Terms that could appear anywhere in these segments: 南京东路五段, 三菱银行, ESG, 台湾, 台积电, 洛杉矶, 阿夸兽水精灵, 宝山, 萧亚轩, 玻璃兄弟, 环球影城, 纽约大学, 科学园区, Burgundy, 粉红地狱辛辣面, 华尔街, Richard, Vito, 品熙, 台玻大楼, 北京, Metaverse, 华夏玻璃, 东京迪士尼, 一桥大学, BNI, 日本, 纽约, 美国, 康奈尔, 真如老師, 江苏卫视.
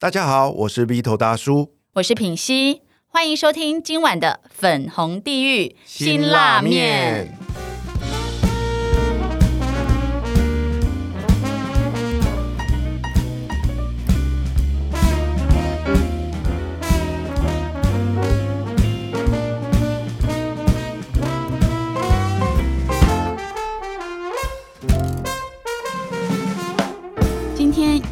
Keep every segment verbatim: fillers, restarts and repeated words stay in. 大家好，我是 V 头大叔，我是品熙，欢迎收听今晚的粉红地狱辛辣面。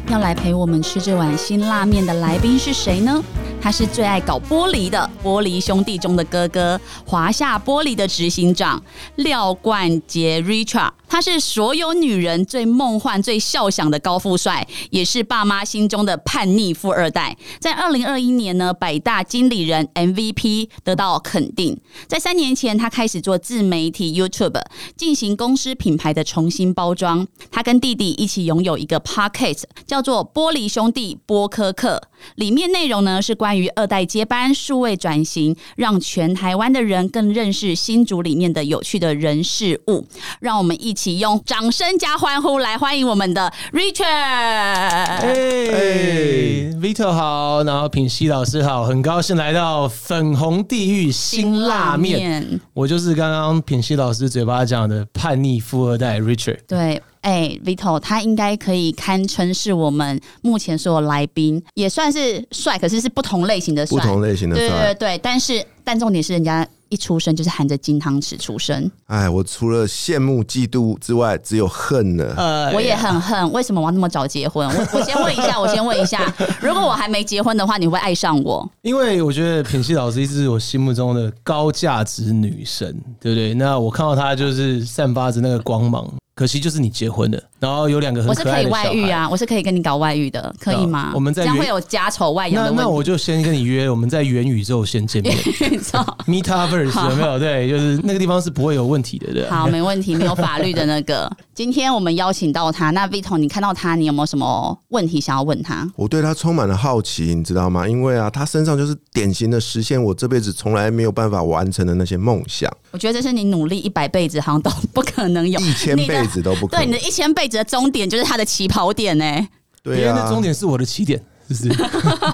要来陪我们吃这碗辛辣面的来宾是谁呢？他是最爱搞玻璃的玻璃兄弟中的哥哥，华夏玻璃的执行长廖冠杰 Richard。 他是所有女人最梦幻最笑想的高富帅，也是爸妈心中的叛逆富二代。在二零二一年呢，百大经理人 M V P 得到肯定。在三年前他开始做自媒体 YouTube， 进行公司品牌的重新包装。他跟弟弟一起拥有一个 Podcast 叫做玻璃兄弟播客课，里面内容呢是关于二代接班、数位转型，让全台湾的人更认识新竹里面的有趣的人事物。让我们一起用掌声加欢呼来欢迎我们的 Richard。 hey, hey, Vito 好，然后品熙老师好，很高兴来到粉红地狱辛辣面, 辛辣面我就是刚刚品熙老师嘴巴讲的叛逆富二代 Richard。 对，哎 ，Vito， 他应该可以堪称是我们目前所有来宾也算是帅，可是是不同类型的帅，不同类型的帅，对对对。但是，但重点是人家一出生就是含着金汤匙出生。哎，我除了羡慕、嫉妒之外，只有恨了。呃，我也很恨，为什么我要那么早结婚？我我先问一下，我先问一下，如果我还没结婚的话，你会爱上我？因为我觉得品熙老师一直是我心目中的高价值女神，对不对？那我看到她就是散发着那个光芒。可惜就是你结婚了，然后有两个很可爱的小孩。我是可以外遇啊，我是可以跟你搞外遇的，可以吗？我们在这样会有家丑外扬的问题。那那我就先跟你约，我们在元宇宙先见面。元宇宙 ，Metaverse 有没有？对，就是那个地方是不会有问题的，对。好，没问题，没有法律的那个。今天我们邀请到他，那 Vito， 你看到他，你有没有什么问题想要问他？我对他充满了好奇，你知道吗？因为啊，他身上就是典型的实现我这辈子从来没有办法完成的那些梦想。我觉得这是你努力一百辈子好像都不可能有，一千辈子。都不可能，对，你的一千辈子的终点就是他的起跑点呢、欸。对呀、啊，那终点是我的起点，是不是？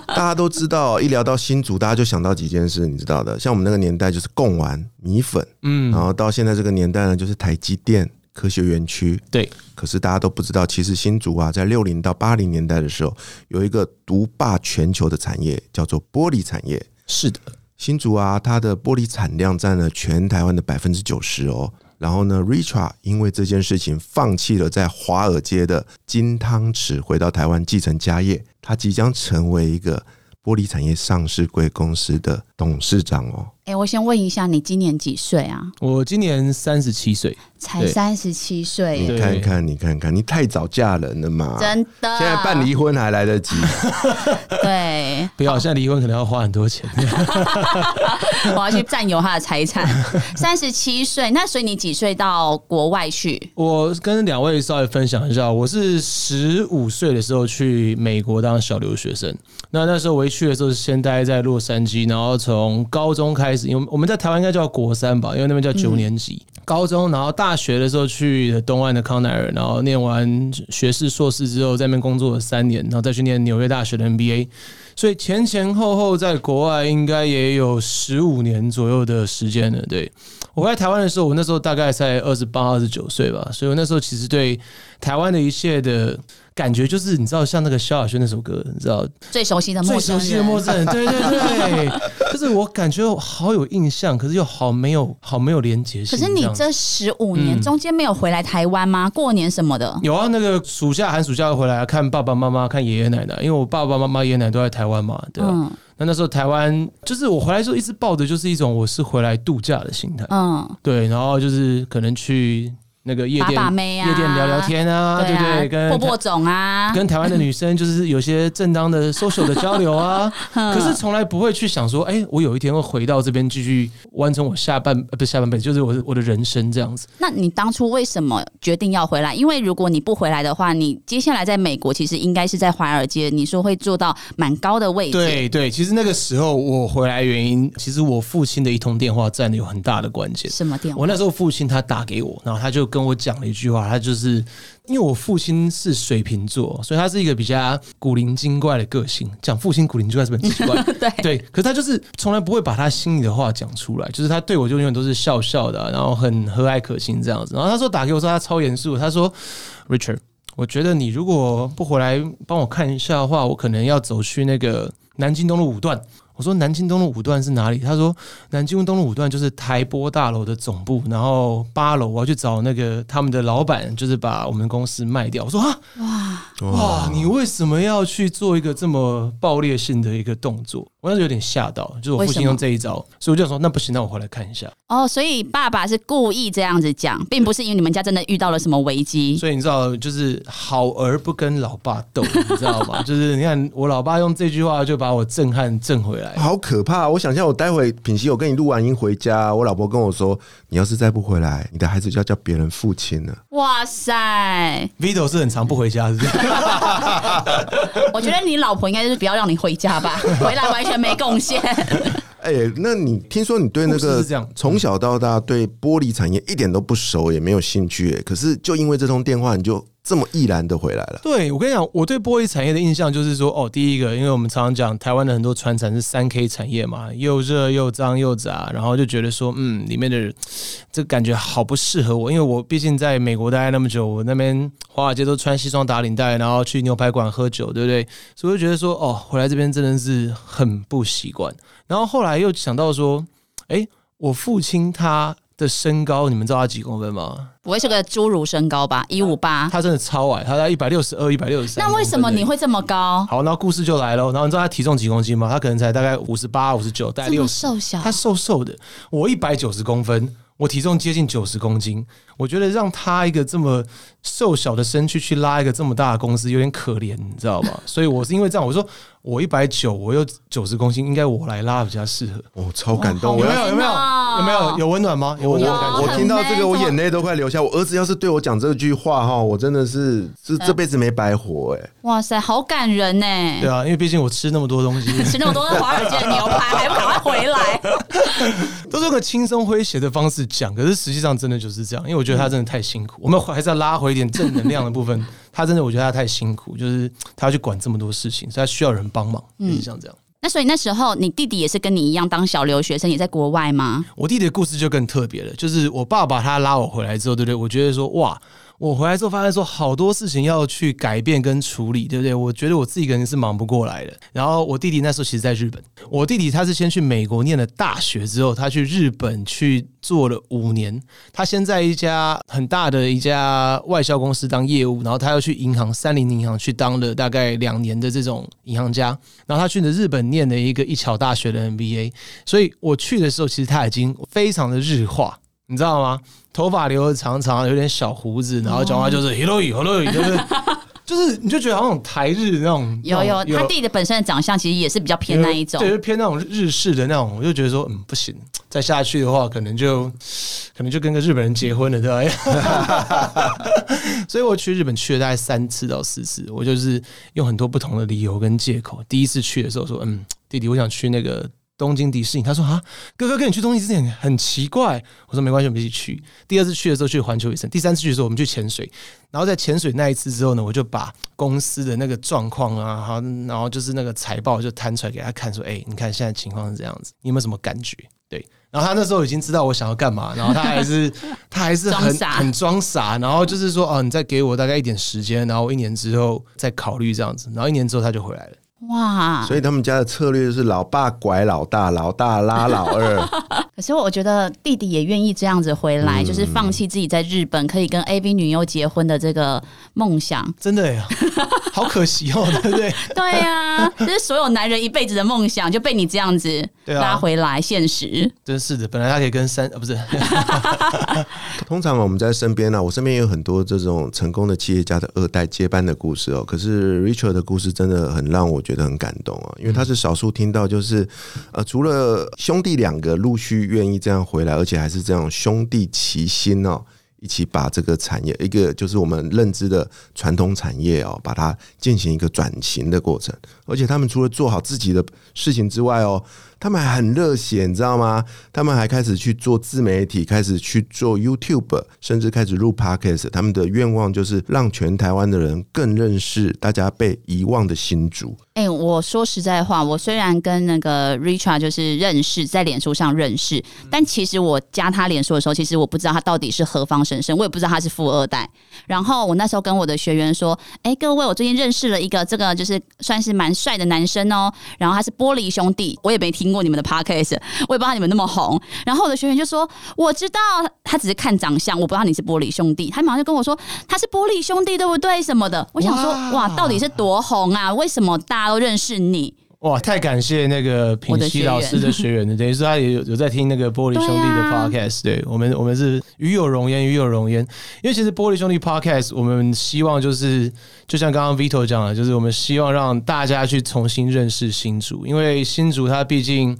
大家都知道，一聊到新竹，大家就想到几件事，你知道的。像我们那个年代就是贡丸、米粉，嗯，然后到现在这个年代呢，就是台积电、科学园区。对，可是大家都不知道，其实新竹啊，在六零到八零年代的时候，有一个独霸全球的产业，叫做玻璃产业。是的，新竹啊，它的玻璃产量占了全台湾的百分之九十哦。然后呢 Richard 因为这件事情放弃了在华尔街的金汤匙，回到台湾继承家业。他即将成为一个玻璃产业上市贵公司的董事长哦。欸、我先问一下，你今年几岁啊？我今年三十七岁，才三十七岁。你看看，你看看，你太早嫁人了嘛！真的，现在办离婚还来得及。对，不要，现在离婚可能要花很多钱。我要去占有他的财产。三十七岁，那所以你几岁到国外去？我跟两位稍微分享一下，我是十五岁的时候去美国当小留学生。那那时候我一去的时候，先待在洛杉矶，然后从高中开始。因为我们在台湾应该叫国三吧，因为那边叫九年级、嗯、高中，然后大学的时候去东岸的康奈尔，然后念完学士硕士之后在那边工作了三年，然后再去念纽约大学的 M B A， 所以前前后后在国外应该也有十五年左右的时间了。对，我在台湾的时候，我那时候大概才二十八、二十九岁吧，所以我那时候其实对台湾的一切的感觉就是，你知道，像那个萧亚轩那首歌，你知道，最熟悉的陌生人，最熟悉的陌生人，对对对，就是我感觉好有印象，可是又好没有，好没有连结性。可是你这十五年、嗯、中间没有回来台湾吗？过年什么的？有啊，那个暑假、寒暑假回来看爸爸妈妈、看爷爷奶奶，因为我爸爸妈妈、爷爷奶奶都在台湾嘛，对吧、啊？嗯，那那时候台湾就是我回来之后一直抱的就是一种我是回来度假的心态，嗯，对，然后就是可能去那个夜店爸爸妹、啊、夜店聊聊天啊，对、啊、对不对？跟破破种啊，跟台湾的女生就是有些正当的 social 的交流啊，可是从来不会去想说，哎、欸，我有一天会回到这边继续完成我下半呃不是下半辈子，就是我我的人生这样子。那你当初为什么决定要回来？因为如果你不回来的话，你接下来在美国其实应该是在华尔街，你说会做到蛮高的位置。对对，其实那个时候我回来原因，其实我父亲的一通电话占了有很大的关键。什么电话？我那时候父亲他打给我，然后他就跟我讲了一句话，他就是因为我父亲是水瓶座，所以他是一个比较古灵精怪的个性。讲父亲古灵精怪是很奇怪对, 对，可是他就是从来不会把他心里的话讲出来，就是他对我就永远都是笑笑的、啊，然后很和蔼可亲这样子。然后他说打给我说他超严肃，他说 Richard， 我觉得你如果不回来帮我看一下的话，我可能要走去那个南京东路五段。我说南京东路五段是哪里？他说南京东路五段就是台玻大楼的总部，然后八楼我要去找那个他们的老板，就是把我们公司卖掉。我说啊，哇哇，你为什么要去做一个这么暴烈性的一个动作？我那时候有点吓到，就是我父亲用这一招，所以我就说那不行，那我回来看一下。哦，所以爸爸是故意这样子讲，并不是因为你们家真的遇到了什么危机。所以你知道，就是好儿不跟老爸斗，你知道吗？就是你看我老爸用这句话就把我震撼震回来。好可怕、啊！我想象我待会品熙，我跟你录完音回家，我老婆跟我说：“你要是再不回来，你的孩子就要叫别人父亲了。”哇塞 ，Vito 是很常不回家，是不是？我觉得你老婆应该就是不要让你回家吧，回来完全没贡献。哎、欸，那你听说你对那个从小到大对玻璃产业一点都不熟，也没有兴趣、欸，可是就因为这通电话，你就这么毅然的回来了。对，我跟你讲，我对玻璃产业的印象就是说，哦，第一个，因为我们常常讲台湾的很多传产是三 K 产业嘛，又热又脏又杂，然后就觉得说，嗯，里面的这感觉好不适合我，因为我毕竟在美国待那么久，我那边华尔街都穿西装打领带，然后去牛排馆喝酒，对不对？所以我就觉得说，哦，回来这边真的是很不习惯。然后后来又想到说，哎，我父亲他的身高，你们知道他几公分吗？不会是个侏儒身高吧？一五八，他真的超矮，他在一百六十二、一百六十三。那为什么你会这么高？好，然后故事就来了。然后你知道他体重几公斤吗？他可能才大概五十八、五十九，大概六十。这么瘦小，他瘦瘦的。我一百九十公分，我体重接近九十公斤。我觉得让他一个这么瘦小的身躯去拉一个这么大的公司有点可怜，你知道吗？所以我是因为这样，我说我一百九，我又九十公斤，应该我来拉比较适合。哦，超感动，有没有？有没有？有没有？有温暖吗？有温暖的感觉。我听到这个，我眼泪都快流下。我儿子要是对我讲这句话，我真的是这这辈子没白活哎、欸。哇塞，好感人哎、欸。对啊，因为毕竟我吃那么多东西，吃那么多华尔街的牛排，还不赶快回来？都是用个轻松诙谐的方式讲，可是实际上真的就是这样，因为我。我觉得他真的太辛苦，我们还是要拉回一点正能量的部分。他真的，我觉得他太辛苦，就是他要去管这么多事情，所以他需要人帮忙，就是像这样。那所以那时候你弟弟也是跟你一样当小留学生，也在国外吗？我弟弟的故事就更特别了，就是我爸爸他拉我回来之后，对不对？我觉得说哇，我回来之后发现说好多事情要去改变跟处理，对不对？我觉得我自己一个人是忙不过来的。然后我弟弟那时候其实在日本，我弟弟他是先去美国念了大学之后，他去日本去做了五年。他先在一家很大的一家外销公司当业务，然后他又去银行三菱银行去当了大概两年的这种银行家。然后他去了日本念了一个一桥大学的 M B A。所以我去的时候，其实他已经非常的日化，你知道吗？头发留的长长，有点小胡子，然后讲话就是 hello hello， 就是就是你就觉得好像台日那种有有，他弟弟本身的长相其实也是比较偏那一种，对，就偏那种日式的那种，我就觉得说嗯不行，再下去的话可能就可能就跟个日本人结婚了，对吧？所以我去日本去了大概三次到四次，我就是用很多不同的理由跟借口。第一次去的时候说嗯弟弟，我想去那个东京迪士尼，他说啊，哥哥跟你去东京迪士尼很奇怪。我说没关系，我们一起去。第二次去的时候去环球影城，第三次去的时候我们去潜水。然后在潜水那一次之后呢，我就把公司的那个状况啊，然后就是那个财报就摊出来给他看，说，哎、欸，你看现在情况是这样子，你有没有什么感觉？对。然后他那时候已经知道我想要干嘛，然后他还是他还是很很装傻，然后就是说，哦、啊，你再给我大概一点时间，然后一年之后再考虑这样子。然后一年之后他就回来了。哇！所以他们家的策略就是老爸拐老大，老大拉老二。可是我觉得弟弟也愿意这样子回来，嗯、就是放弃自己在日本可以跟 A V 女优结婚的这个梦想。真的耶，好可惜哦，对不对？对啊，就是所有男人一辈子的梦想就被你这样子拉回来现实。啊、真是的，本来他可以跟三、啊、不是。通常我们在身边呢、啊，我身边有很多这种成功的企业家的二代接班的故事哦。可是 Richard 的故事真的很让我觉得。觉得很感动啊，因为他是少数听到，就是呃，除了兄弟两个陆续愿意这样回来，而且还是这样兄弟齐心哦，一起把这个产业，一个就是我们认知的传统产业哦，把它进行一个转型的过程。而且他们除了做好自己的事情之外哦，他们还很热血，你知道吗？他们还开始去做自媒体，开始去做 YouTube， 甚至开始录 Podcast。他们的愿望就是让全台湾的人更认识大家被遗忘的新竹。哎、欸，我说实在话，我虽然跟那个 Richard 就是认识，在脸书上认识，但其实我加他脸书的时候，其实我不知道他到底是何方神圣，我也不知道他是富二代。然后我那时候跟我的学员说：“哎、欸，各位，我最近认识了一个这个就是算是蛮帅的男生哦、喔，然后他是玻璃兄弟，我也没听过你们的 podcast， 我也不知道你们那么红。”然后我的学员就说：“我知道，他只是看长相，我不知道你是玻璃兄弟。”他马上就跟我说：“他是玻璃兄弟，对不对？什么的。”我想说：“哇，到底是多红啊？为什么大？”大家都认识你哇！太感谢那个品希老师的学员了，等于说他也 有, 有在听那个玻璃兄弟的 podcast， 对,、啊、對我们我们是与有荣焉，与有荣焉。因为其实玻璃兄弟 podcast， 我们希望就是就像刚刚 Vito 讲的，就是我们希望让大家去重新认识新竹，因为新竹它毕竟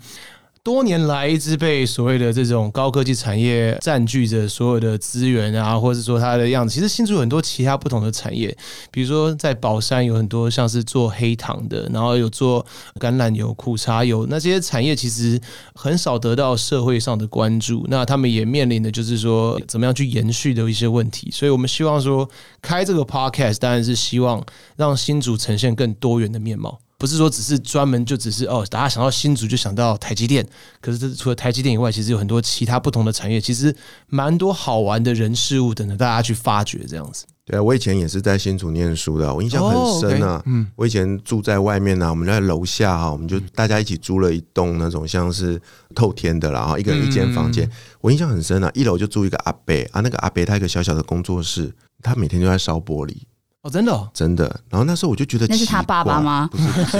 多年来一直被所谓的这种高科技产业占据着所有的资源啊，或者说它的样子。其实新竹有很多其他不同的产业，比如说在宝山有很多像是做黑糖的，然后有做橄榄油、苦茶油，那这些产业其实很少得到社会上的关注，那他们也面临的就是说怎么样去延续的一些问题。所以我们希望说开这个 podcast 当然是希望让新竹呈现更多元的面貌，不是说只是专门就只是哦，大家想到新竹就想到台积电，可是除了台积电以外，其实有很多其他不同的产业，其实蛮多好玩的人事物等着大家去发掘这样子。对啊，我以前也是在新竹念书的，我印象很深啊。Oh, okay, 嗯、我以前住在外面啊，我们在楼下啊，我们就大家一起租了一栋那种像是透天的啦，一个人一间房间、嗯。我印象很深啊，一楼就住一个阿伯啊，那个阿伯他一个小小的工作室，他每天就在烧玻璃。哦，真的、哦，真的。然后那时候我就觉得奇怪，那是他爸爸吗？不是，不是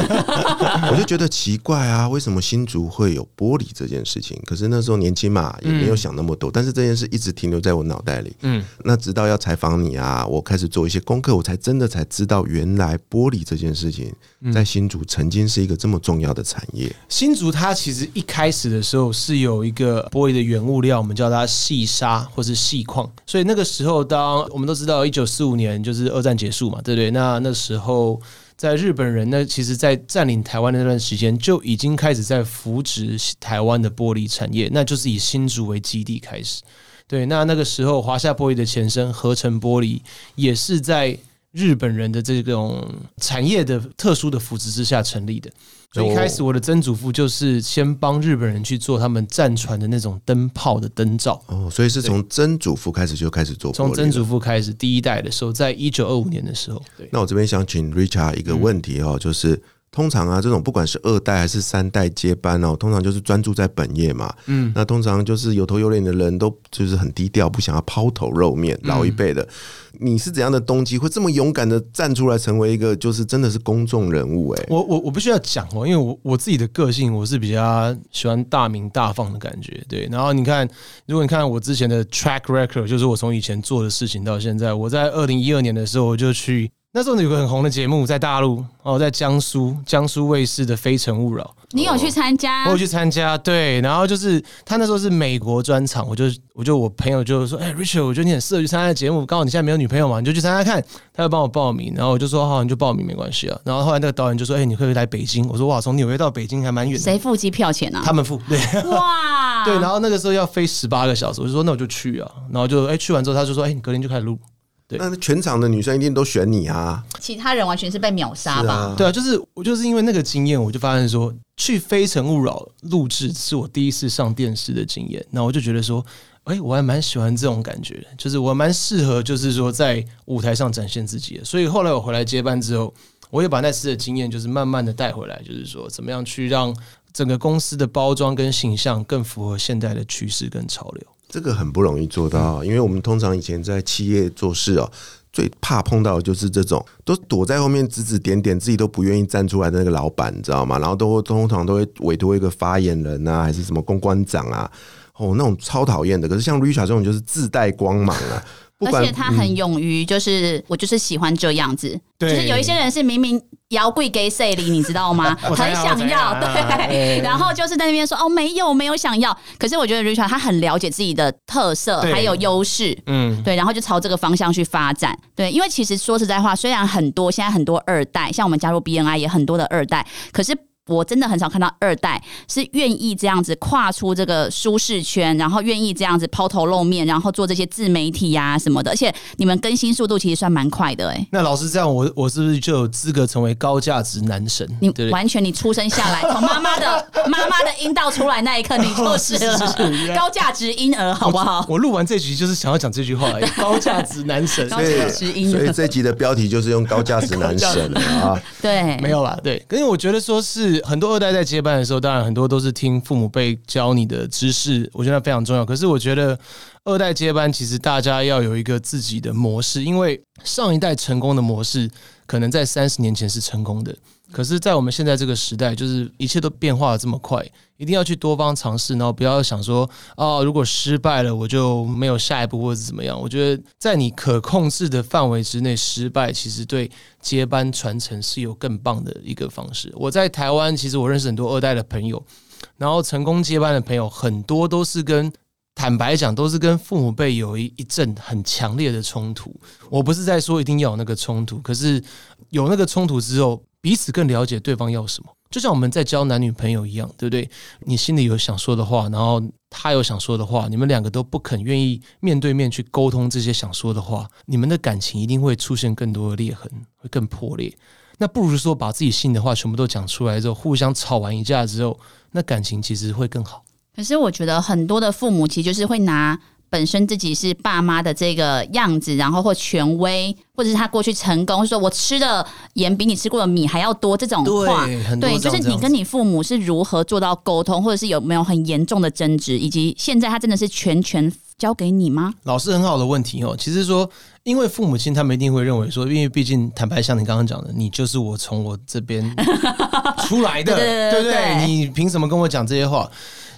我就觉得奇怪啊，为什么新竹会有玻璃这件事情？可是那时候年轻嘛，也没有想那么多、嗯。但是这件事一直停留在我脑袋里。嗯，那直到要采访你啊，我开始做一些功课，我才真的才知道，原来玻璃这件事情在新竹曾经是一个这么重要的产业。嗯、新竹它其实一开始的时候是有一个玻璃的原物料，我们叫它细砂或是细矿。所以那个时候，当我们都知道，一九四五年就是二战结束。对不对？那那时候在日本人呢，其实在占领台湾那段时间就已经开始在扶植台湾的玻璃产业，那就是以新竹为基地开始。对，那那个时候华夏玻璃的前身合成玻璃也是在日本人的这种产业的特殊的扶植之下成立的。所以一开始我的曾祖父就是先帮日本人去做他们战船的那种灯泡的灯罩。哦，所以是从曾祖父开始就开始做玻璃。从曾祖父开始，第一代的时候，在一九二五年的时候。对，那我这边想请 Richard 一个问题哦，嗯、就是通常啊，这种不管是二代还是三代接班哦，通常就是专注在本业嘛。嗯，那通常就是有头有脸的人都就是很低调，不想要抛头露面。老一辈的，嗯、你是怎样的动机会这么勇敢的站出来，成为一个就是真的是公众人物、欸？哎，我我我必须要讲哦，因为我我自己的个性，我是比较喜欢大名大放的感觉。对，然后你看，如果你看我之前的 track record， 就是我从以前做的事情到现在，我在二零一二年的时候我就去。那时候有个很红的节目在大陆、哦、在江苏江苏卫视的《非诚勿扰》，你有去参加？我有去参加，对。然后就是他那时候是美国专场，我就我就我朋友就说：“哎、欸、，Richard， 我觉得你很适合去参加节目，刚好你现在没有女朋友嘛，你就去参加看。”他就帮我报名，然后我就说：“好，你就报名没关系啊。”然后后来那个导演就说：“哎、欸，你可以来北京。”我说：“哇，从纽约到北京还蛮远。”谁付机票钱啊？他们付。对，哇，对。然后那个时候要飞十八个小时，我就说：“那我就去啊。”然后就哎、欸、去完之后，他就说：“哎、欸，你隔天就开始录。”那全场的女生一定都选你啊，其他人完全是被秒杀吧、啊？对啊，就是我就是因为那个经验，我就发现说，去《非诚勿扰》录制是我第一次上电视的经验，那我就觉得说，哎、欸，我还蛮喜欢这种感觉，就是我蛮适合，就是说在舞台上展现自己的。所以后来我回来接班之后，我也把那次的经验，就是慢慢的带回来，就是说怎么样去让整个公司的包装跟形象更符合现代的趋势跟潮流。这个很不容易做到，因为我们通常以前在企业做事哦，最怕碰到的就是这种都躲在后面指指点点，自己都不愿意站出来的那个老板，你知道吗？然后都通常都会委托一个发言人啊，还是什么公关长啊，哦，那种超讨厌的。可是像 Richard 这种就是自带光芒啊。而且他很勇于，就是、嗯、我就是喜欢这样子。就是有一些人是明明摇柜给谁里，你知道吗？很想要，对。然后就是在那边说哦，没有没有想要。可是我觉得 Richard 他很了解自己的特色还有优势，嗯，对。然后就朝这个方向去发展，对。因为其实说实在话，虽然很多现在很多二代，像我们加入 B N I 也很多的二代，可是我真的很少看到二代是愿意这样子跨出这个舒适圈，然后愿意这样子抛头露面，然后做这些自媒体啊什么的。而且你们更新速度其实算蛮快的、欸、那老师这样 我, 我是不是就有资格成为高价值男神？你对对完全，你出生下来从妈妈的妈妈的阴道出来那一刻你就是了高价值婴儿，好不好？我录完这集就是想要讲这句话而已，高价值男神。高价值婴儿，所以这集的标题就是用高价值男神啊。对，没有啦，对。因为我觉得说是很多二代在接班的时候，当然很多都是听父母辈教你的知识，我觉得非常重要。可是我觉得二代接班其实大家要有一个自己的模式，因为上一代成功的模式可能在三十年前是成功的，可是在我们现在这个时代，就是一切都变化得这么快，一定要去多方尝试，然后不要想说哦，如果失败了我就没有下一步或者怎么样。我觉得在你可控制的范围之内失败，其实对接班传承是有更棒的一个方式。我在台湾其实我认识很多二代的朋友，然后成功接班的朋友很多都是跟坦白讲都是跟父母辈有一阵很强烈的冲突。我不是在说一定要有那个冲突，可是有那个冲突之后彼此更了解对方要什么，就像我们在交男女朋友一样，对不对？你心里有想说的话，然后他有想说的话，你们两个都不肯愿意面对面去沟通这些想说的话，你们的感情一定会出现更多的裂痕，会更破裂。那不如说把自己心里的话全部都讲出来之后，互相吵完一架之后，那感情其实会更好。可是我觉得很多的父母其实就是会拿本身自己是爸妈的这个样子，然后或权威，或者是他过去成功，说我吃的盐比你吃过的米还要多，这种话。 对, 对就是你跟你父母是如何做到沟通，或者是有没有很严重的争执，以及现在他真的是全权交给你吗？老师很好的问题哦。其实说因为父母亲他们一定会认为说，因为毕竟坦白像你刚刚讲的，你就是我从我这边出来的对不 对, 对你凭什么跟我讲这些话？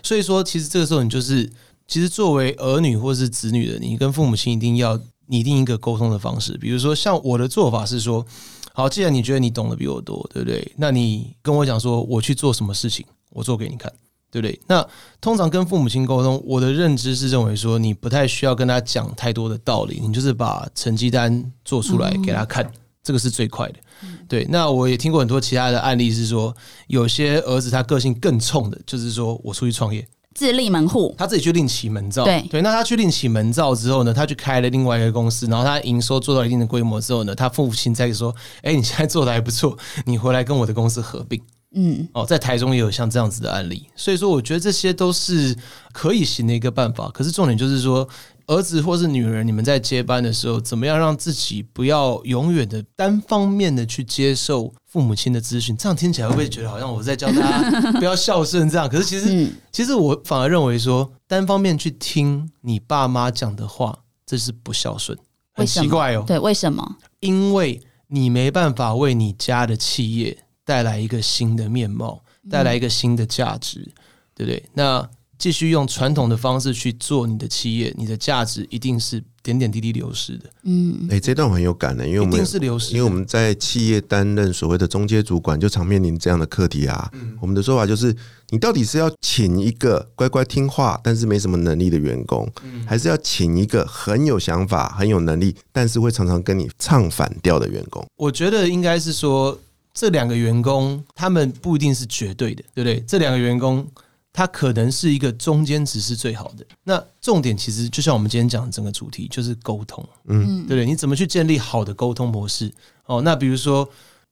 所以说其实这个时候你就是其实作为儿女或是子女的，你跟父母亲一定要拟定一个沟通的方式。比如说像我的做法是说，好，既然你觉得你懂得比我多，对不对？那你跟我讲说我去做什么事情，我做给你看，对不对？那通常跟父母亲沟通，我的认知是认为说你不太需要跟他讲太多的道理，你就是把成绩单做出来给他看，这个是最快的。对，那我也听过很多其他的案例是说，有些儿子他个性更冲的，就是说我出去创业，自立门户，他自己去另起门造。 对, 对那他去另起门造之后呢，他去开了另外一个公司，然后他营收做到一定的规模之后呢，他父亲再说，哎，你现在做的还不错，你回来跟我的公司合并。嗯，哦，在台中也有像这样子的案例。所以说我觉得这些都是可以行的一个办法。可是重点就是说，儿子或是女儿，你们在接班的时候，怎么样让自己不要永远的单方面的去接受父母亲的资讯？这样听起来会不会觉得好像我在教他不要孝顺这样？可是其实、嗯、其实我反而认为说，单方面去听你爸妈讲的话，这是不孝顺，很奇怪哦。对，为什么？因为你没办法为你家的企业带来一个新的面貌，带来一个新的价值、嗯、对不对？那继续用传统的方式去做你的企业，你的价值一定是点点滴滴流失的。嗯，欸、这段很有感的，因为我们一定是流失的，因为我们在企业担任所谓的中阶主管，就常面临这样的课题啊、嗯。我们的说法就是，你到底是要请一个乖乖听话但是没什么能力的员工、嗯，还是要请一个很有想法、很有能力，但是会常常跟你唱反调的员工？我觉得应该是说，这两个员工他们不一定是绝对的，对不对？这两个员工，它可能是一个中间值是最好的。那重点其实就像我们今天讲的整个主题，就是沟通，嗯，对不对？你怎么去建立好的沟通模式？哦，那比如说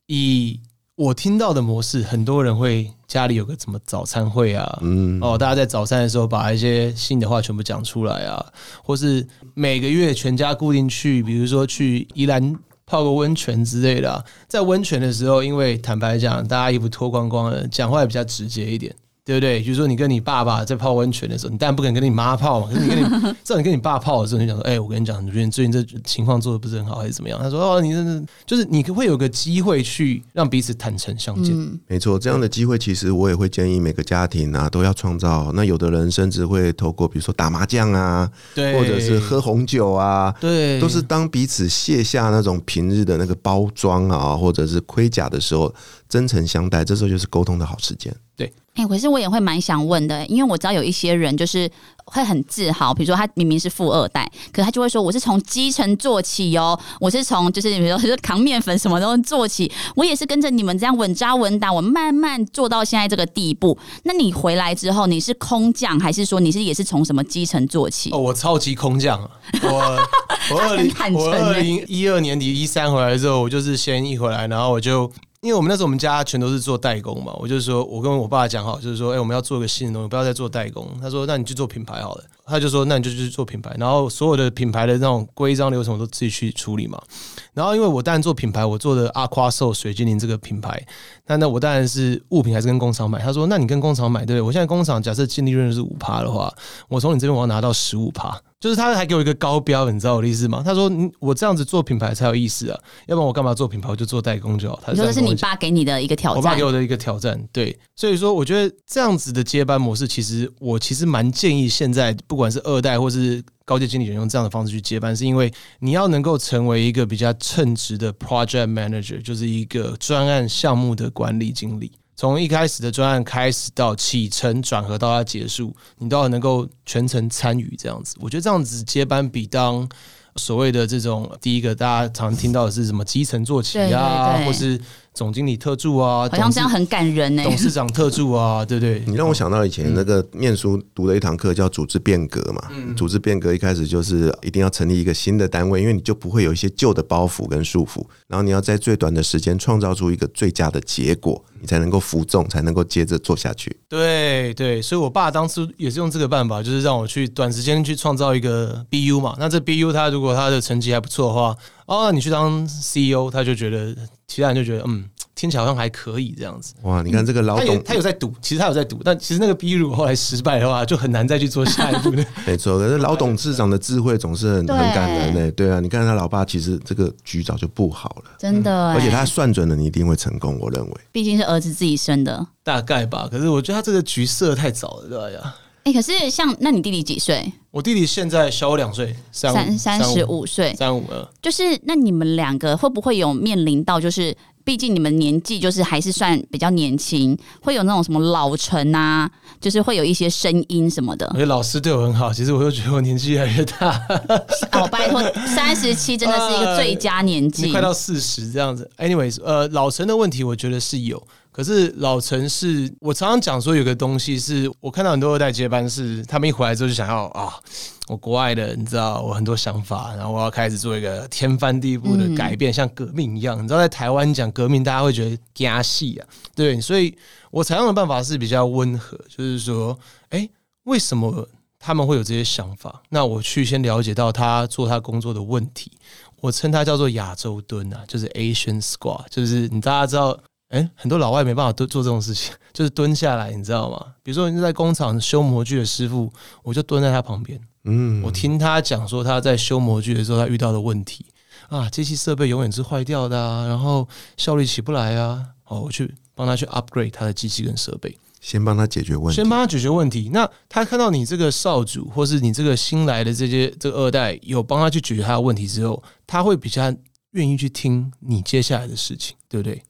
以我听到的模式，很多人会家里有个什么早餐会啊，嗯，哦，大家在早餐的时候把一些新的话全部讲出来啊，或是每个月全家固定去，比如说去宜兰泡个温泉之类的、啊。在温泉的时候，因为坦白讲，大家衣服脱光光了，讲话也比较直接一点。对不对？比如说你跟你爸爸在泡温泉的时候，你当然不可能跟你妈泡嘛。可是你跟你，这样你跟你爸泡的时候，你就想说，哎、欸，我跟你讲，你最近这情况做的不是很好，还是怎么样？他说，哦，你真的就是你会有个机会去让彼此坦诚相见。嗯、没错，这样的机会其实我也会建议每个家庭啊都要创造。那有的人甚至会透过比如说打麻将啊，对，或者是喝红酒啊，对，都是当彼此卸下那种平日的那个包装啊，或者是盔甲的时候，真诚相待，这时候就是沟通的好时间。对。哎、欸，可是我也会蛮想问的，因为我知道有一些人就是会很自豪，比如说他明明是富二代，可是他就会说我是从基层做起哦，我是从就是比如说扛面粉什么都做起，我也是跟着你们这样稳扎稳打，我慢慢做到现在这个地步。那你回来之后，你是空降还是说你是也是从什么基层做起？哦，我超级空降，我我二零我二零一二年底一三回来之后，我就是先一回来，然后我就。因为我们那时候我们家全都是做代工嘛，我就是说我跟我爸讲好，就是说，哎、欸，我们要做一个新的东西，不要再做代工。他说，那你去做品牌好了。他就说，那你就去做品牌，然后所有的品牌的那种规章流程我都自己去处理嘛。然后因为我当然做品牌，我做的阿夸兽水精灵这个品牌，那那我当然是物品还是跟工厂买。他说，那你跟工厂买对不对？我现在工厂假设净利润是 百分之五 的话，我从你这边我要拿到 百分之十五。就是他还给我一个高标，你知道我的意思吗？他说我这样子做品牌才有意思啊，要不然我干嘛做品牌？我就做代工就好。他说这是你爸给你的一个挑战，我爸给我的一个挑战，对。所以说，我觉得这样子的接班模式，其实我其实蛮建议现在不管是二代或是高阶经理人用这样的方式去接班，是因为你要能够成为一个比较称职的 project manager， 就是一个专案项目的管理经理。从一开始的专案开始到起承转合到它结束，你都要能够全程参与这样子。我觉得这样子接班比当所谓的这种第一个大家常听到的是什么基层做起啊，對對對，或是总经理特助啊，好像这样很感人呢、欸。董事长特助啊，对不 对, 對？你让我想到以前那个念书读的一堂课叫组织变革嘛。嗯、组织变革一开始就是一定要成立一个新的单位，因为你就不会有一些旧的包袱跟束缚，然后你要在最短的时间创造出一个最佳的结果，你才能够服众，才能够接着做下去。对对，所以我爸当初也是用这个办法，就是让我去短时间去创造一个 B U 嘛。那这 B U 他如果他的成绩还不错的话。哦，你去当 C E O， 他就觉得，其他人就觉得，嗯，听起来好像还可以这样子。哇，你看这个老董，嗯、他, 他有在赌，其实他有在赌，但其实那个 B 如果后来失败的话，就很难再去做下一步的。没错，可是老董事长的智慧总是 很, 很感人嘞、欸。对啊，你看他老爸，其实这个局早就不好了，真的、欸嗯。而且他算准了，你一定会成功，我认为。毕竟是儿子自己生的，大概吧。可是我觉得他这个局设太早了，对呀、啊。哎、欸，可是像那你弟弟几岁？我弟弟现在小我两岁，三三十五岁，三五二。就是那你们两个会不会有面临到，就是毕竟你们年纪就是还是算比较年轻，会有那种什么老成啊，就是会有一些声音什么的。我觉得老师对我很好，其实我就觉得我年纪越来越大。哦，拜托，三十七真的是一个最佳年纪，呃、快到四十这样子。Anyways， 呃，老成的问题我觉得是有。可是老成是我常常讲说有个东西是我看到很多二代接班是他们一回来之后就想要啊，我国外的你知道我很多想法，然后我要开始做一个天翻地覆的改变，嗯、像革命一样。你知道在台湾讲革命，大家会觉得假戏啊，对，所以我采用的办法是比较温和，就是说，哎、欸，为什么他们会有这些想法？那我去先了解到他做他工作的问题，我称它叫做亚洲蹲啊，就是 Asian Squat， 就是你大家知道。欸、很多老外没办法做这种事情，就是蹲下来，你知道吗？比如说你在工厂修模具的师傅，我就蹲在他旁边，嗯，我听他讲说他在修模具的时候他遇到的问题啊，机器设备永远是坏掉的啊，然后效率起不来啊，好，我去帮他去 upgrade 他的机器跟设备，先帮他解决问题，先帮他解决问题。那他看到你这个少主或是你这个新来的这些这个二代有帮他去解决他的问题之后，他会比较愿意去听你接下来的事情，对不对？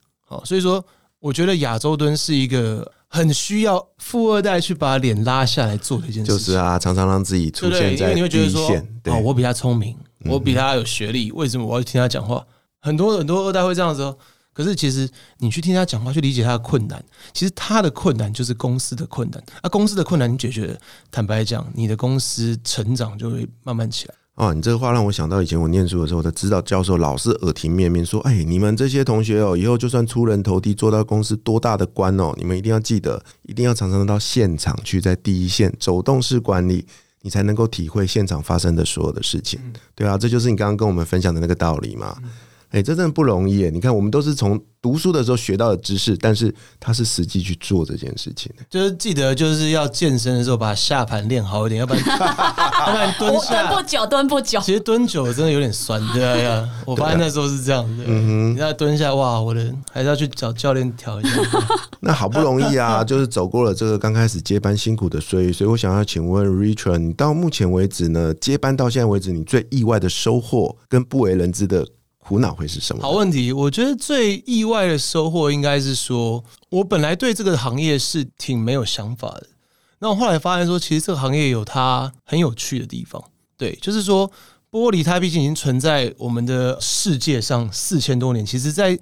所以说我觉得亚洲蹲是一个很需要富二代去把脸拉下来做的一件事情，就是啊，常常让自己出现在第一线，对对，因为你会觉得说、哦、我比他聪明，我比他有学历、嗯、为什么我要听他讲话？很多很多二代会这样子哦。可是其实你去听他讲话，去理解他的困难，其实他的困难就是公司的困难啊，公司的困难你解决了，坦白讲你的公司成长就会慢慢起来。哦，你这个话让我想到以前我念书的时候，我的指导教授老是耳提面命说：“哎，你们这些同学哦，以后就算出人头地，做到公司多大的官哦，你们一定要记得，一定要常常到现场去，在第一线走动式管理，你才能够体会现场发生的所有的事情。”对啊，这就是你刚刚跟我们分享的那个道理嘛。哎、欸，这真的不容易耶。你看我们都是从读书的时候学到的知识，但是他是实际去做这件事情。就是记得就是要健身的时候把下盘练好一点，要不然要不然蹲下蹲不久蹲不久。其实蹲久真的有点酸，对啊，對啊我发现那时候是这样的。嗯、你要蹲下，哇，我的还是要去找教练调一下。那好不容易啊，就是走过了这个刚开始接班辛苦的岁月，所以我想要请问 Richard， 你到目前为止呢，接班到现在为止，你最意外的收获跟不为人知的苦恼会是什么？好问题，我觉得最意外的收获应该是说，我本来对这个行业是挺没有想法的，那我后来发现说，其实这个行业有它很有趣的地方。对，就是说，玻璃它毕竟已经存在我们的世界上四千多年，其实在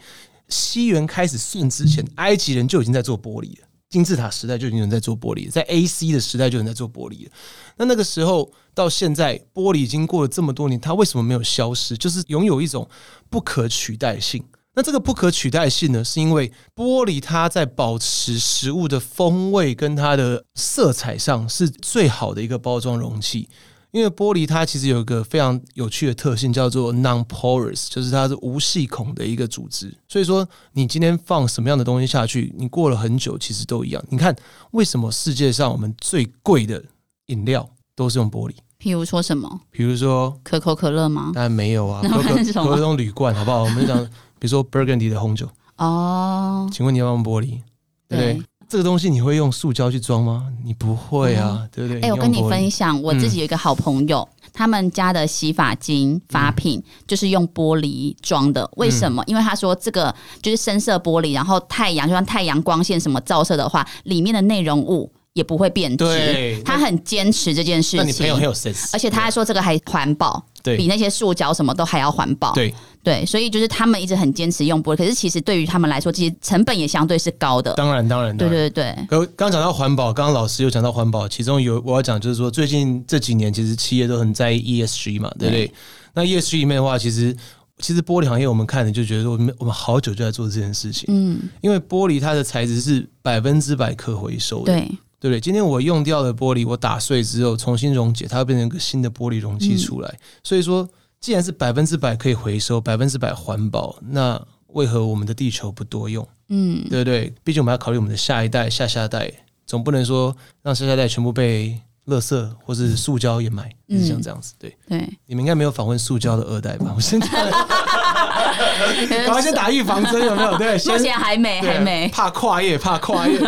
西元开始算之前，埃及人就已经在做玻璃了。金字塔时代就已经有人在做玻璃了，在 A C 的时代就有人在做玻璃了。那那个时候到现在，玻璃已经过了这么多年，它为什么没有消失？就是拥有一种不可取代性。那这个不可取代性呢，是因为玻璃它在保持食物的风味跟它的色彩上是最好的一个包装容器。因为玻璃它其实有一个非常有趣的特性，叫做 non-porous， 就是它是无细孔的一个组织。所以说，你今天放什么样的东西下去，你过了很久其实都一样。你看，为什么世界上我们最贵的饮料都是用玻璃？比如说什么？比如说可口可乐吗？当然没有啊，可口可乐用铝罐，好不好？我们讲，比如说 Burgundy 的红酒。哦，请问你要用玻璃，对不对？这个东西你会用塑胶去装吗？你不会啊，嗯、对不对？哎、欸，我跟你分享，我自己有一个好朋友，嗯、他们家的洗发精发品、嗯、就是用玻璃装的。为什么？嗯、因为他说这个就是深色玻璃，然后太阳就像太阳光线什么照射的话，里面的内容物也不会变质。他很坚持这件事情。那你朋友很有 sense， 而且他还说这个还环保，比那些塑胶什么都还要环保。对。对，所以就是他们一直很坚持用玻璃，可是其实对于他们来说，这些成本也相对是高的。当然，当然，对对对。刚刚讲到环保，刚刚老师有讲到环保，其中有我要讲就是说，最近这几年其实企业都很在意 E S G 嘛，对不对？对，那 E S G 里面的话，其实其实玻璃行业我们看的就觉得说，我们好久就在做这件事情，嗯，因为玻璃它的材质是百分之百可回收的，对。对不对？今天我用掉的玻璃，我打碎之后重新溶解，它会变成一个新的玻璃容器出来，嗯、所以说。既然是百分之百可以回收，百分之百环保，那为何我们的地球不多用？嗯，对不对？毕竟我们要考虑我们的下一代、下下代，总不能说让下下代全部被垃圾或是塑胶掩埋，嗯、像这样子。对对，你们应该没有访问塑胶的二代吧？我现在赶快先打预防针，有没有？对，目前还没，还没，怕跨越，怕跨越。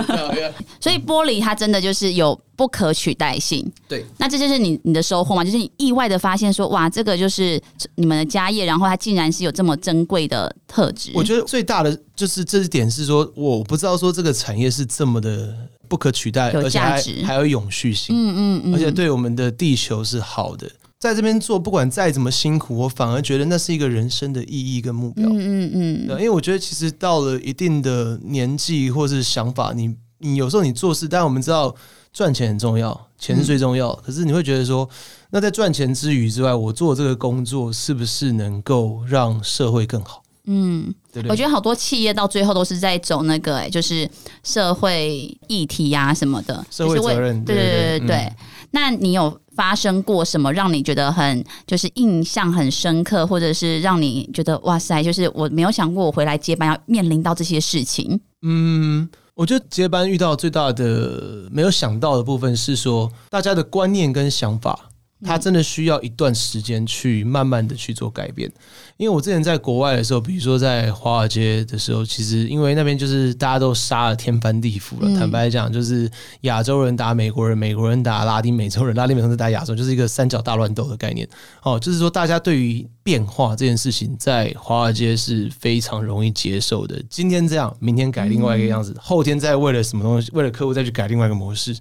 所以玻璃它真的就是有。不可取代性，对，那这就是 你, 你的收获嘛，就是你意外的发现说，哇，这个就是你们的家业，然后它竟然是有这么珍贵的特质。我觉得最大的就是这一点是说，我不知道说这个产业是这么的不可取代，有价值，而且 还, 还有永续性，嗯嗯嗯，而且对我们的地球是好的。在这边做，不管再怎么辛苦，我反而觉得那是一个人生的意义跟目标。嗯嗯嗯，因为我觉得其实到了一定的年纪或是想法，你你有时候你做事，但我们知道。赚钱很重要，钱是最重要的，嗯、可是你会觉得说，那在赚钱之余之外，我做这个工作是不是能够让社会更好？嗯，对对，我觉得好多企业到最后都是在走那个、欸，就是社会议题啊什么的，社会责任。对对对 对, 对, 对、嗯。那你有发生过什么让你觉得很就是印象很深刻，或者是让你觉得哇塞，就是我没有想过我回来接班要面临到这些事情？嗯。我觉得接班遇到最大的没有想到的部分是说，大家的观念跟想法，它真的需要一段时间去慢慢的去做改变。因为我之前在国外的时候，比如说在华尔街的时候，其实因为那边就是大家都杀了天翻地覆了，嗯、坦白讲，就是亚洲人打美国人，美国人打拉丁美洲人，拉丁美洲人打亚洲，就是一个三角大乱斗的概念。哦，就是说大家对于变化这件事情，在华尔街是非常容易接受的。今天这样，明天改另外一个样子，嗯、后天再为了什么东西，为了客户再去改另外一个模式。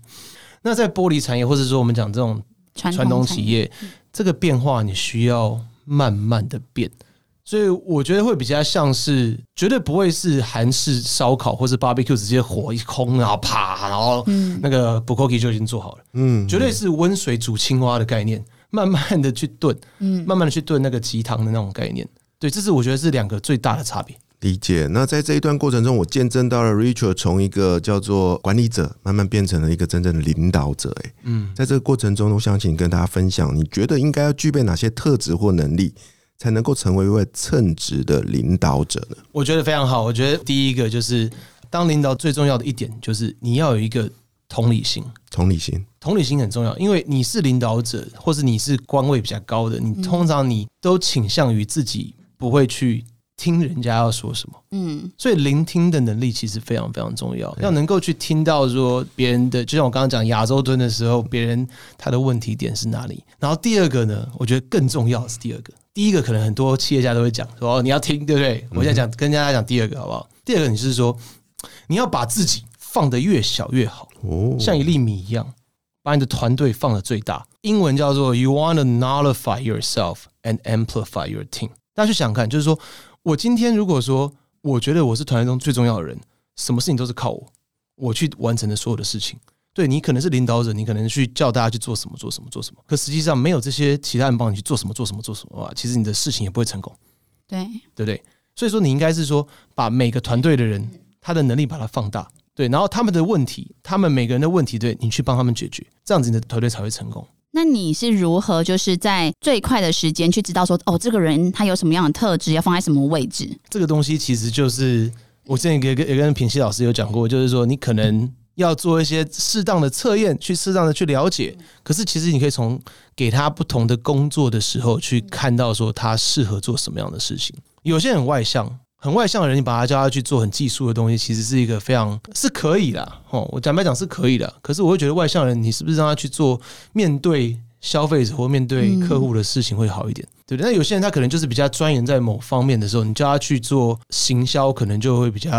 那在玻璃产业，或者说我们讲这种传统企业，嗯、这个变化你需要慢慢的变。所以我觉得会比较像是，绝对不会是韩式烧烤或是 barbecue 直接火一空然后啪，然后那个 bukkake 就已经做好了。嗯，绝对是温水煮青蛙的概念。慢慢的去炖，嗯，慢慢的去炖那个鸡汤的那种概念，对，这是我觉得是两个最大的差别。理解。那在这一段过程中，我见证到了 Richard 从一个叫做管理者，慢慢变成了一个真正的领导者。欸，嗯，在这个过程中，我想请跟大家分享，你觉得应该要具备哪些特质或能力，才能够成为一位称职的领导者呢？我觉得非常好。我觉得第一个就是当领导最重要的一点就是你要有一个同理心，同理心，同理心很重要，因为你是领导者，或是你是官位比较高的，你通常你都倾向于自己不会去听人家要说什么，嗯，所以聆听的能力其实非常非常重要，要能够去听到说别人的，就像我刚刚讲亚洲蹲的时候，别人他的问题点是哪里。然后第二个呢，我觉得更重要的是第二个，第一个可能很多企业家都会讲说、哦、你要听，对不对？我现在讲跟大家讲第二个好不好？第二个你是说你要把自己放得越小越好，哦，像一粒米一样，把你的团队放得最大。英文叫做 You want to nullify yourself and amplify your team。大家去想看，就是说我今天如果说我觉得我是团队中最重要的人，什么事情都是靠我我去完成的所有的事情，对，你可能是领导者，你可能去叫大家去做什么做什么做什么，可实际上没有这些其他人帮你去做什么做什么做什么，其实你的事情也不会成功，对，对不对？所以说你应该是说把每个团队的人他的能力把它放大，对，然后他们的问题，他们每个人的问题，对，你去帮他们解决，这样子你的团队才会成功。那你是如何就是在最快的时间去知道说，哦，这个人他有什么样的特质，要放在什么位置？这个东西其实就是我之前也跟品希老师有讲过，就是说你可能要做一些适当的测验，去适当的去了解，可是其实你可以从给他不同的工作的时候去看到说他适合做什么样的事情。有些人很外向，很外向的人，你把他叫他去做很技术的东西，其实是一个非常是可以啦，哦，我坦白讲是可以的。可是我会觉得外向的人，你是不是让他去做面对消费者或面对客户的事情会好一点，嗯，对不对？那有些人他可能就是比较钻研在某方面的时候，你叫他去做行销，可能就会比较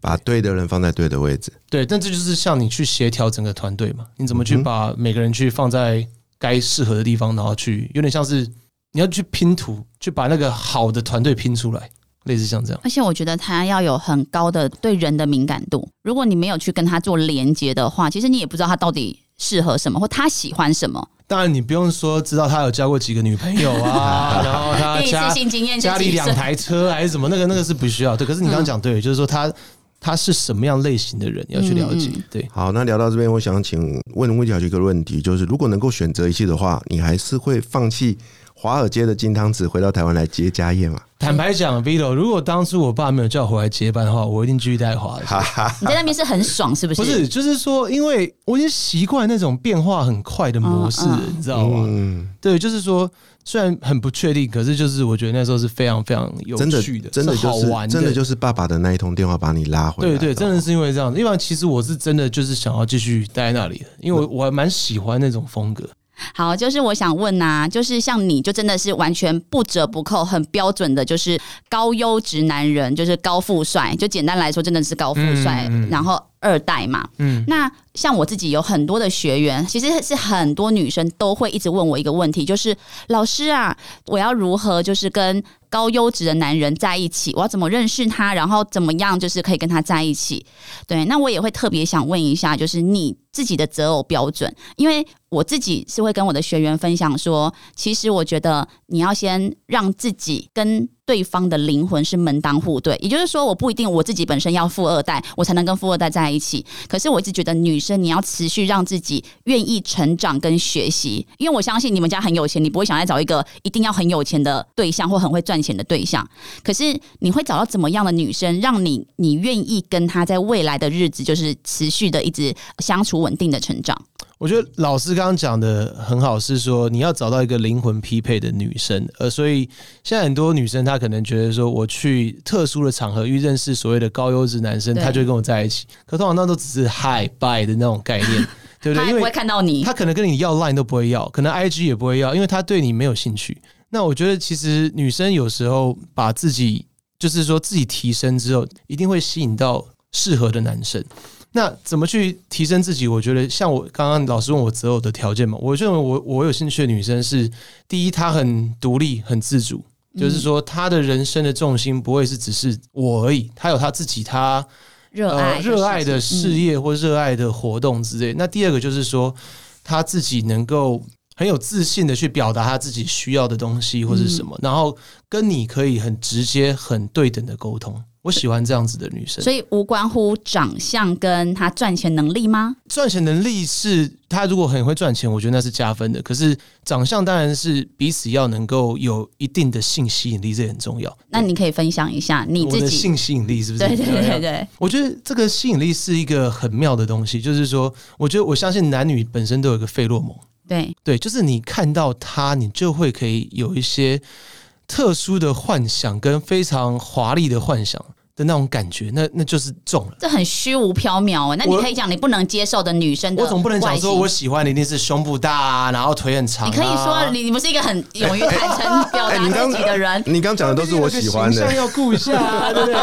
把对的人放在对的位置。对，但这就是像你去协调整个团队嘛，你怎么去把每个人去放在该适合的地方，然后去有点像是你要去拼图，去把那个好的团队拼出来。类似像这样，而且我觉得他要有很高的对人的敏感度。如果你没有去跟他做连接的话，其实你也不知道他到底适合什么，或他喜欢什么。当然，你不用说知道他有交过几个女朋友啊，然后他家家里两台车还是什么，那个那个是不需要。对，可是你刚刚讲对，嗯，就是说他他是什么样类型的人要去了解。嗯嗯，对，好，那聊到这边，我想请问魏小姐一个问题，就是如果能够选择一切的话，你还是会放弃华尔街的金汤匙回到台湾来接家业嘛？坦白讲 Vito 如果当初我爸没有叫我回来接班的话，我一定继续待华尔街。你在那边是很爽是不是？不是，就是说因为我已经习惯那种变化很快的模式，哦，你知道吗，嗯，对，就是说虽然很不确定，可是就是我觉得那时候是非常非常有趣的，真的，真的就是，是好玩的，真的就是爸爸的那一通电话把你拉回来。对 对, 對，真的是因为这样子，因为其实我是真的就是想要继续待在那里的，因为我还蛮喜欢那种风格。好，就是我想问啊，就是像你就真的是完全不折不扣很标准的就是高优质男人，就是高富帅，就简单来说真的是高富帅，嗯嗯，然后二代嘛，嗯，那像我自己有很多的学员，其实是很多女生都会一直问我一个问题，就是老师啊，我要如何就是跟高优质的男人在一起，我要怎么认识他，然后怎么样就是可以跟他在一起。对，那我也会特别想问一下就是你自己的择偶标准，因为我自己是会跟我的学员分享说，其实我觉得你要先让自己跟对方的灵魂是门当户对，也就是说我不一定我自己本身要富二代我才能跟富二代在一起，可是我一直觉得女生你要持续让自己愿意成长跟学习，因为我相信你们家很有钱，你不会想再找一个一定要很有钱的对象或很会赚钱的对象，可是你会找到怎么样的女生让你你愿意跟她在未来的日子就是持续的一直相处稳定的成长。我觉得老师刚刚讲的很好，是说你要找到一个灵魂匹配的女生，呃，所以现在很多女生她可能觉得说，我去特殊的场合遇认识所谓的高优质男生，她就会跟我在一起。可通常那都只是嗨拜的那种概念，对不对？因为不会看到你，她可能跟你要 line 都不会要，可能 I G 也不会要，因为她对你没有兴趣。那我觉得其实女生有时候把自己就是说自己提升之后，一定会吸引到适合的男生。那怎么去提升自己，我觉得像我刚刚老师问我择偶的条件嘛，我认为 我, 我有兴趣的女生是，第一她很独立很自主，嗯，就是说她的人生的重心不会是只是我而已，她有她自己她热 愛,、呃、热爱的事业或热爱的活动之类，嗯，那第二个就是说她自己能够很有自信的去表达她自己需要的东西或是什么，嗯，然后跟你可以很直接很对等的沟通，我喜欢这样子的女生。所以无关乎长相跟她赚钱能力吗？赚钱能力是她如果很会赚钱，我觉得那是加分的。可是长相当然是彼此要能够有一定的性吸引力，这很重要。那你可以分享一下你自己我的性吸引力是不是？对对对对，我觉得这个吸引力是一个很妙的东西，就是说，我觉得我相信男女本身都有一个费洛蒙。对对，就是你看到他，你就会可以有一些特殊的幻想跟非常华丽的幻想的那种感觉，那那就是中了。这很虚无缥缈欸。那你可以讲你不能接受的女生的外形。我总不能讲说我喜欢的一定是胸部大啊，然后腿很长啊。你可以说你不是一个很勇于坦诚表达自己的人。你刚讲的都是我喜欢的，形象要顾一下啊，对不对？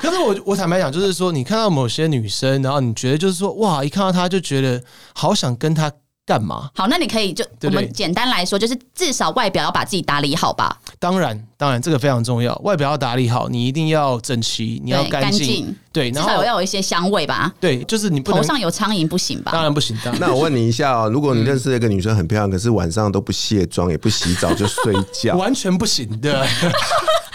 可是我我坦白讲，就是说你看到某些女生，然后你觉得就是说哇，一看到她就觉得好想跟她干嘛？好，那你可以就对对我们简单来说，就是至少外表要把自己打理好吧。当然，当然这个非常重要，外表要打理好，你一定要整齐，你要干净，干净对，然后至少要有一些香味吧。对，就是你不能头上有苍蝇不行吧？当然不行。当然那我问你一下哦，如果你认识一个女生很漂亮，可是晚上都不卸妆也不洗澡就睡觉，完全不行的。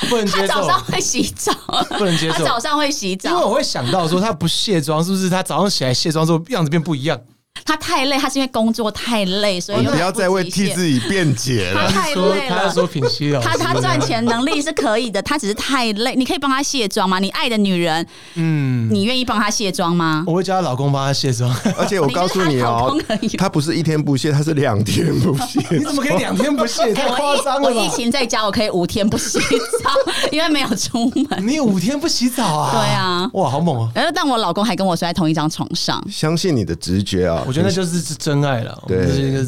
不能接受，他早上会洗澡，不能接受，他早上会洗澡，因为我会想到说，他不卸妆是不是他早上起来卸妆之后样子变不一样？他太累，他是因为工作太累，所以不要再为替自己辩解了。他太累了，他说品熙老师，他他赚钱能力是可以的，他只是太累。你可以帮他卸妆吗？你爱的女人，嗯，你愿意帮他卸妆吗？我会叫她老公帮她卸妆，而且我告诉你哦，他不是一天不卸，他是两天不卸。你怎么可以两天不卸？太夸张了吧！我疫情在家，我可以五天不洗澡，因为没有出门。你五天不洗澡啊？对啊，哇，好猛啊！但我老公还跟我睡在同一张床上。相信你的直觉啊！我觉得那就是真爱了。对，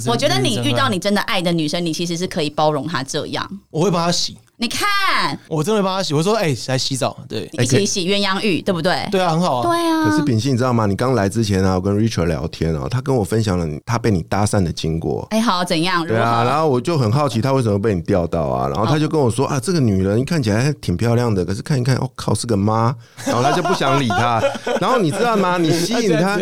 我觉得你遇到你真的爱的女生，你其实是可以包容她这样。我会帮她洗，你看，我真的会帮她洗。我说，哎、欸，来洗澡，对，一起洗鸳鸯浴，对不对？对啊，很好啊。对啊。可是品熙，你知道吗？你刚来之前啊，我跟 Richard 聊天啊，他跟我分享了他被你搭讪的经过。哎、欸，好，怎样？对啊。然后我就很好奇，他为什么被你钓到啊？然后他就跟我说、哦、啊，这个女人看起来挺漂亮的，可是看一看，哦靠，是个妈。然后他就不想理她。然后你知道吗？你吸引她，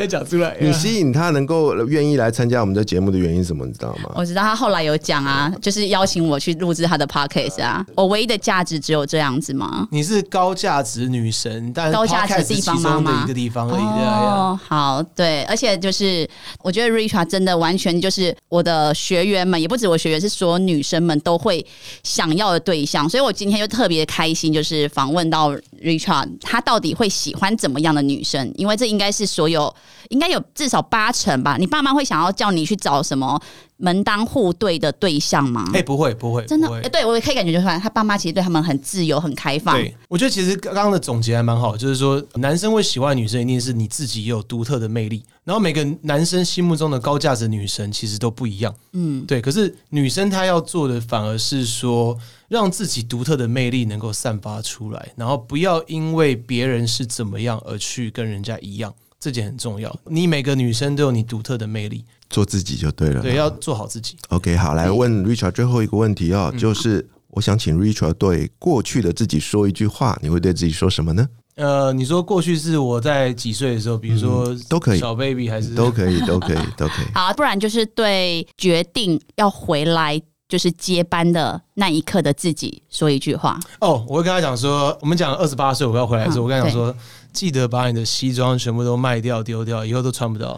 你吸引她能够愿意来参加我们的节目的原因是什么？你知道吗？我知道他后来有讲啊，就是邀请我去录制他的 podcast 啊。我唯一的价值只有这样子吗？你是高价值女神，但是 podcast 是其中的一个地方而已。哦，好，对，而且就是我觉得 Richard 真的完全就是我的学员们，也不止我学员，是所有女生们都会想要的对象。所以我今天就特别开心，就是访问到 Richard， 他到底会喜欢怎么样的女生？因为这应该是所有，应该有至少八成吧。你爸妈会想要叫你去找什么？门当户对的对象吗？哎、欸，不会，不会，真的，不会欸、对我也可以感觉出来，他爸妈其实对他们很自由、很开放。对，我觉得其实刚刚的总结还蛮好，就是说男生会喜欢女生，一定是你自己也有独特的魅力。然后每个男生心目中的高价值女神其实都不一样，嗯，对。可是女生她要做的反而是说，让自己独特的魅力能够散发出来，然后不要因为别人是怎么样而去跟人家一样。这点很重要，你每个女生都有你独特的魅力，做自己就对了。对，要做好自己。OK， 好，来问 Richard 最后一个问题哦，嗯、就是我想请 Richard 对过去的自己说一句话，你会对自己说什么呢？呃，你说过去是我在几岁的时候，比如说都可以，小 baby 还是都可以，都可以，都可以。好，不然就是对决定要回来。就是接班的那一刻的自己说一句话哦，我会跟他讲说，我们讲二十八岁我要回来的时候，嗯、我跟他讲说，记得把你的西装全部都卖掉丢掉，以后都穿不到，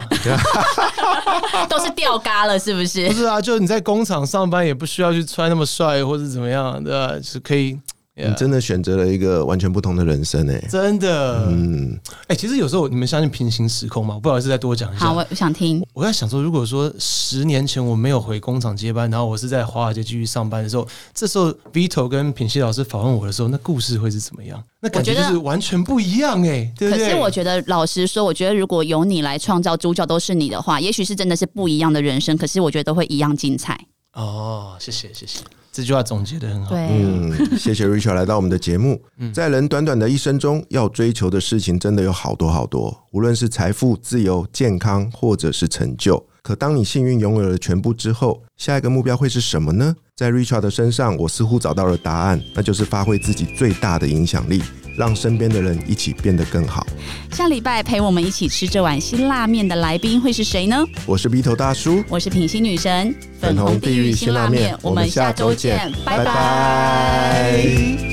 都是掉嘎了，是不是？不是啊，就你在工厂上班也不需要去穿那么帅或者怎么样，对吧、啊？就是可以。Yeah. 你真的选择了一个完全不同的人生诶、欸，真的。嗯，哎、欸，其实有时候你们相信平行时空吗？不好意思，再多讲一下。好，我想听。我在想说，如果说十年前我没有回工厂接班，然后我是在华尔街继续上班的时候，这时候 Vito 跟品熙老师访问我的时候，那故事会是怎么样？那感觉就是完全不一样哎、欸，对不对？可是我觉得，老实说，我觉得如果由你来创造主角都是你的话，也许是真的是不一样的人生，可是我觉得都会一样精彩。哦，谢谢，谢谢。这句话总结得很好。嗯，谢谢 Richard 来到我们的节目。在人短短的一生中，要追求的事情真的有好多好多，无论是财富、自由、健康，或者是成就。可当你幸运拥有了全部之后，下一个目标会是什么呢？在 Richard 的身上，我似乎找到了答案，那就是发挥自己最大的影响力，让身边的人一起变得更好。下礼拜陪我们一起吃这碗辛辣面的来宾会是谁呢？我是鼻头大叔，我是品熙女神。粉红地狱辛辣面，我们下周见，拜拜。